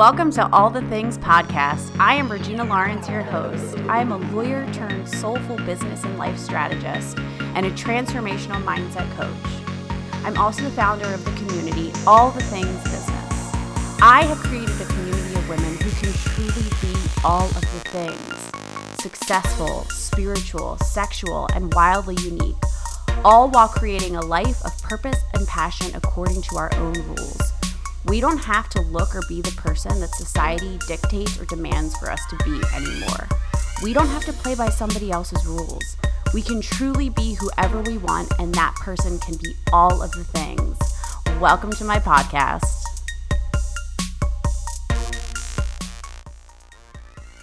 Welcome to All the Things Podcast. I am Regina Lawrence, your host. I am a lawyer turned soulful business and life strategist and a transformational mindset coach. I'm also the founder of the community, All the Things Business. I have created a community of women who can truly be all of the things: successful, spiritual, sexual, and wildly unique, all while creating a life of purpose and passion according to our own rules. We don't have to look or be the person that society dictates or demands for us to be anymore. We don't have to play by somebody else's rules. We can truly be whoever we want, and that person can be all of the things. Welcome to my podcast.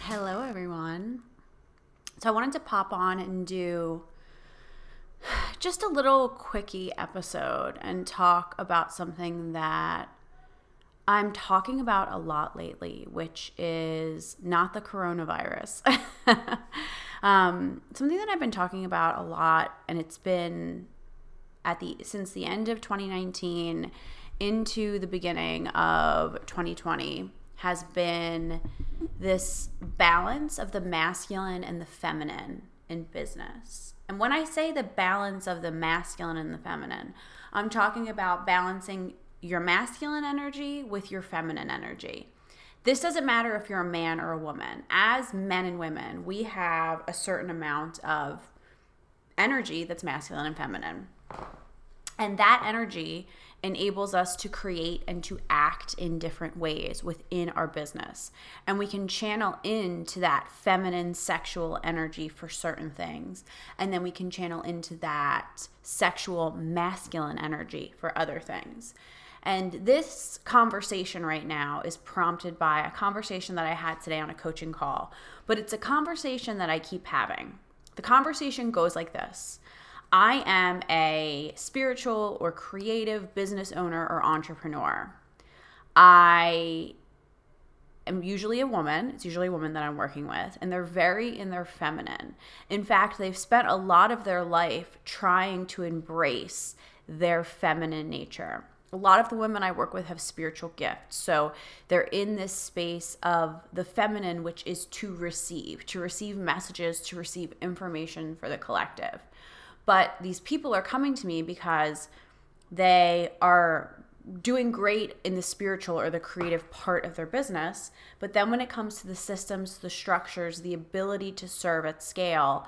Hello, everyone. So I wanted to pop on and do just a little quickie episode and talk about something that I'm talking about a lot lately, which is not the coronavirus. Something that I've been talking about a lot, and it's been since the end of 2019 into the beginning of 2020, has been this balance of the masculine and the feminine in business. And when I say the balance of the masculine and the feminine, I'm talking about balancing your masculine energy with your feminine energy. This doesn't matter if you're a man or a woman. As men and women, we have a certain amount of energy that's masculine and feminine. And that energy enables us to create and to act in different ways within our business. And we can channel into that feminine sexual energy for certain things. And then we can channel into that sexual masculine energy for other things. And this conversation right now is prompted by a conversation that I had today on a coaching call. But it's a conversation that I keep having. The conversation goes like this. I am a spiritual or creative business owner or entrepreneur. I am usually a woman. It's usually a woman that I'm working with, and they're very in their feminine. In fact, they've spent a lot of their life trying to embrace their feminine nature. A lot of the women I work with have spiritual gifts, so they're in this space of the feminine, which is to receive messages, to receive information for the collective. But these people are coming to me because they are doing great in the spiritual or the creative part of their business. But then when it comes to the systems, the structures, the ability to serve at scale,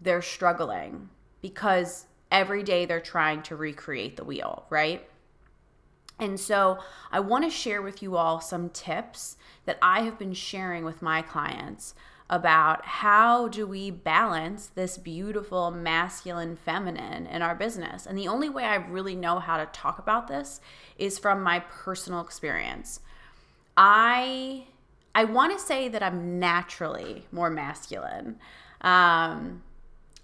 they're struggling because every day they're trying to recreate the wheel, right? And so I want to share with you all some tips that I have been sharing with my clients about how do we balance this beautiful masculine feminine in our business. And the only way I really know how to talk about this is from my personal experience. I want to say that I'm naturally more masculine. I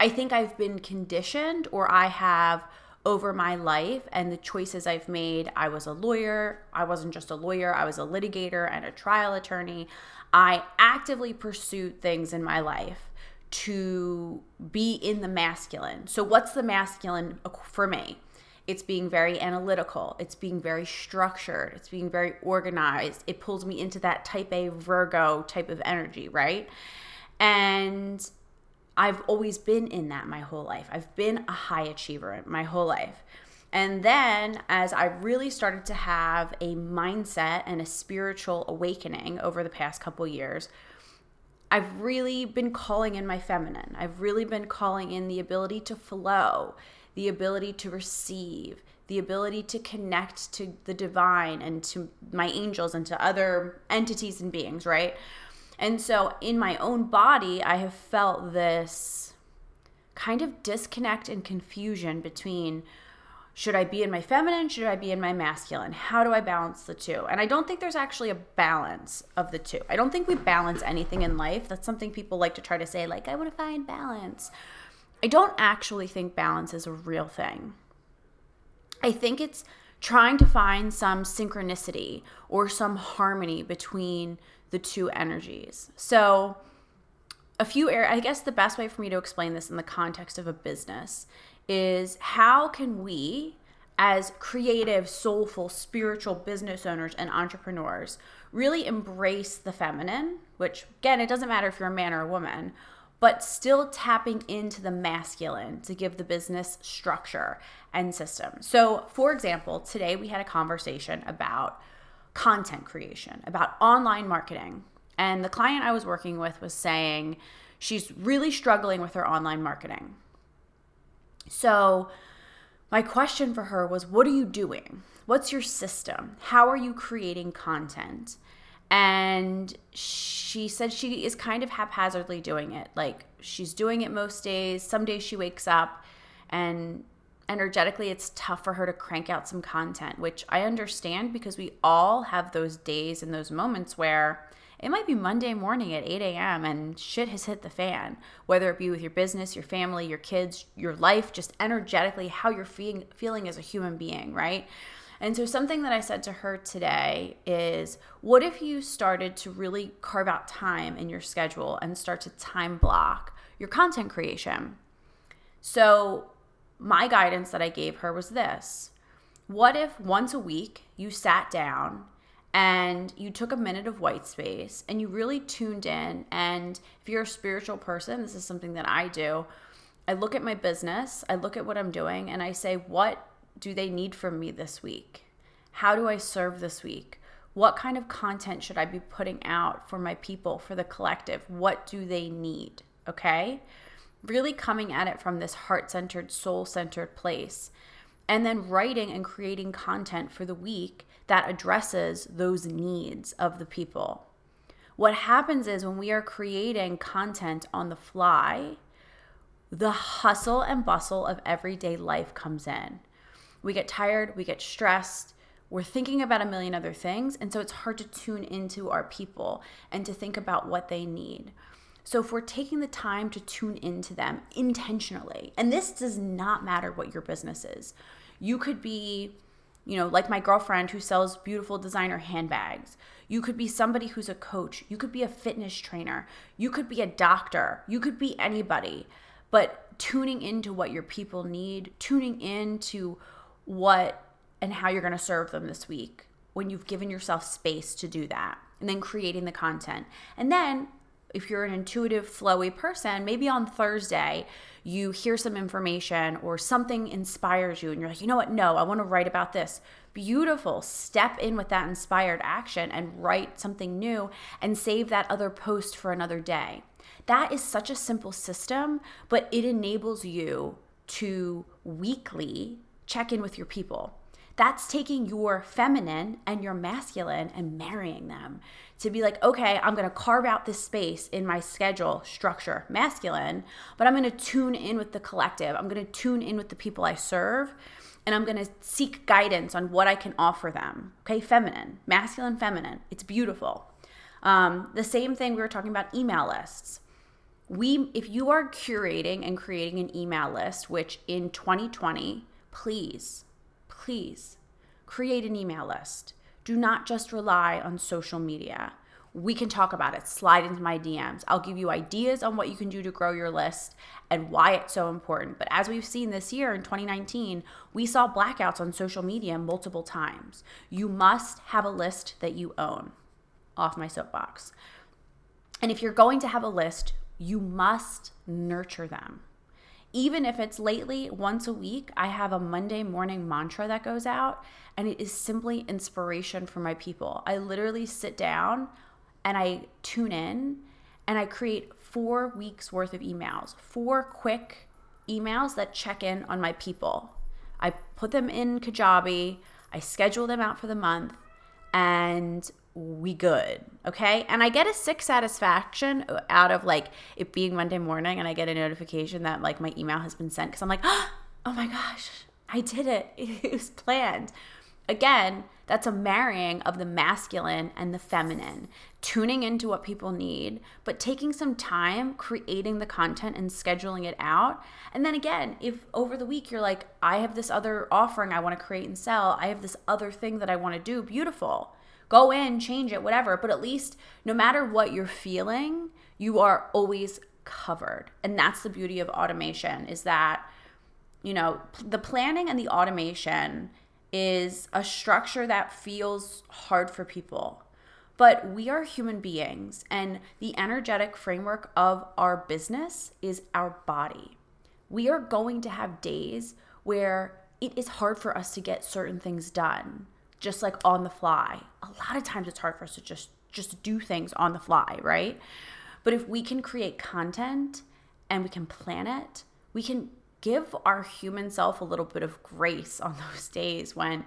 think I've been conditioned, or I have over my life and the choices I've made. I was a lawyer. I wasn't just a lawyer. I was a litigator and a trial attorney. I actively pursued things in my life to be in the masculine. So what's the masculine for me? It's being very analytical. It's being very structured. It's being very organized. It pulls me into that type A Virgo type of energy, right? And I've always been in that my whole life. I've been a high achiever my whole life. And then as I really started to have a mindset and a spiritual awakening over the past couple years, I've really been calling in my feminine. I've really been calling in the ability to flow, the ability to receive, the ability to connect to the divine and to my angels and to other entities and beings, right? And so in my own body, I have felt this kind of disconnect and confusion between, should I be in my feminine? Should I be in my masculine? How do I balance the two? And I don't think there's actually a balance of the two. I don't think we balance anything in life. That's something people like to try to say, like, I want to find balance. I don't actually think balance is a real thing. I think it's trying to find some synchronicity or some harmony between the two energies. So I guess the best way for me to explain this in the context of a business is, how can we as creative, soulful, spiritual business owners and entrepreneurs, really embrace the feminine, which again, it doesn't matter if you're a man or a woman, but still tapping into the masculine to give the business structure and system. So for example, today we had a conversation about content creation, about online marketing. And the client I was working with was saying she's really struggling with her online marketing. So my question for her was, what are you doing? What's your system? How are you creating content? And she said she is kind of haphazardly doing it. Like, she's doing it most days. Some days she wakes up and energetically it's tough for her to crank out some content, which I understand because we all have those days and those moments where it might be Monday morning at 8 a.m. and shit has hit the fan, whether it be with your business, your family, your kids, your life, just energetically how you're feeling as a human being, right? And so something that I said to her today is, what if you started to really carve out time in your schedule and start to time block your content creation? So my guidance that I gave her was this. What if once a week you sat down and you took a minute of white space and you really tuned in? And if you're a spiritual person, this is something that I do. I look at my business, I look at what I'm doing, and I say, what do they need from me this week? How do I serve this week? What kind of content should I be putting out for my people, for the collective? What do they need? Okay? Really coming at it from this heart-centered, soul-centered place. And then writing and creating content for the week that addresses those needs of the people. What happens is when we are creating content on the fly, the hustle and bustle of everyday life comes in. We get tired, we get stressed, we're thinking about a million other things, and so it's hard to tune into our people and to think about what they need. So if we're taking the time to tune into them intentionally, and this does not matter what your business is. You could be, like my girlfriend who sells beautiful designer handbags. You could be somebody who's a coach. You could be a fitness trainer. You could be a doctor. You could be anybody. But tuning into what your people need, tuning into what and how you're going to serve them this week when you've given yourself space to do that, and then creating the content. And then if you're an intuitive, flowy person, maybe on Thursday you hear some information or something inspires you and you're like, you know what? No, I want to write about this. Beautiful. Step in with that inspired action and write something new and save that other post for another day. That is such a simple system, but it enables you to weekly check in with your people. That's taking your feminine and your masculine and marrying them to be like, okay, I'm going to carve out this space in my schedule, structure, masculine, but I'm going to tune in with the collective. I'm going to tune in with the people I serve, and I'm going to seek guidance on what I can offer them. Okay, feminine, masculine, feminine. It's beautiful. The same thing we were talking about email lists. If you are curating and creating an email list, which in 2020, please create an email list. Do not just rely on social media. We can talk about it. Slide into my DMs. I'll give you ideas on what you can do to grow your list and why it's so important. But as we've seen this year in 2019, we saw blackouts on social media multiple times. You must have a list that you own. Off my soapbox. And if you're going to have a list, you must nurture them. Even if it's lately, once a week, I have a Monday morning mantra that goes out, and it is simply inspiration for my people. I literally sit down and I tune in and I create 4 weeks worth of emails, 4 quick emails that check in on my people. I put them in Kajabi, I schedule them out for the month, and we good, okay? And I get a sick satisfaction out of it being Monday morning and I get a notification that my email has been sent, because I'm like, oh my gosh, I did it. It was planned. Again, that's a marrying of the masculine and the feminine, tuning into what people need, but taking some time, creating the content and scheduling it out. And then again, if over the week you're like, I have this other offering I want to create and sell, I have this other thing that I want to do, beautiful. Go in, change it, whatever. But at least no matter what you're feeling, you are always covered. And that's the beauty of automation, is that, the planning and the automation is a structure that feels hard for people. But we are human beings, and the energetic framework of our business is our body. We are going to have days where it is hard for us to get certain things done, just like on the fly. A lot of times it's hard for us to just do things on the fly, right? But if we can create content and we can plan it, we can give our human self a little bit of grace on those days when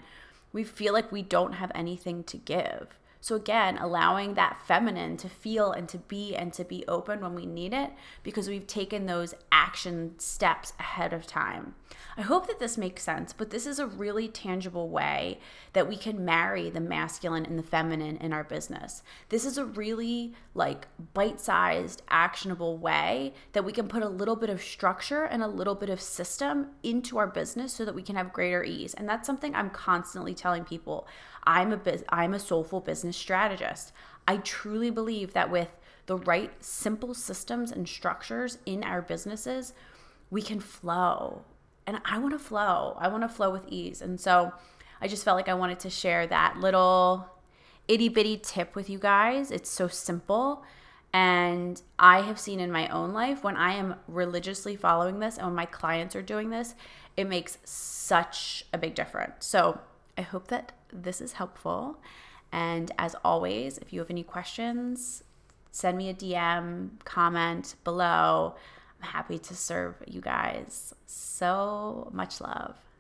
we feel like we don't have anything to give. So again, allowing that feminine to feel and to be open when we need it, because we've taken those action steps ahead of time. I hope that this makes sense, but this is a really tangible way that we can marry the masculine and the feminine in our business. This is a really like bite-sized, actionable way that we can put a little bit of structure and a little bit of system into our business so that we can have greater ease. And that's something I'm constantly telling people. I'm a soulful business strategist. I truly believe that with the right simple systems and structures in our businesses, we can flow. And I want to flow. I want to flow with ease. And so I just felt like I wanted to share that little itty bitty tip with you guys. It's so simple. And I have seen in my own life when I am religiously following this and when my clients are doing this, it makes such a big difference. So I hope that this is helpful. And as always, if you have any questions, send me a DM, comment below. I'm happy to serve you guys. So much love.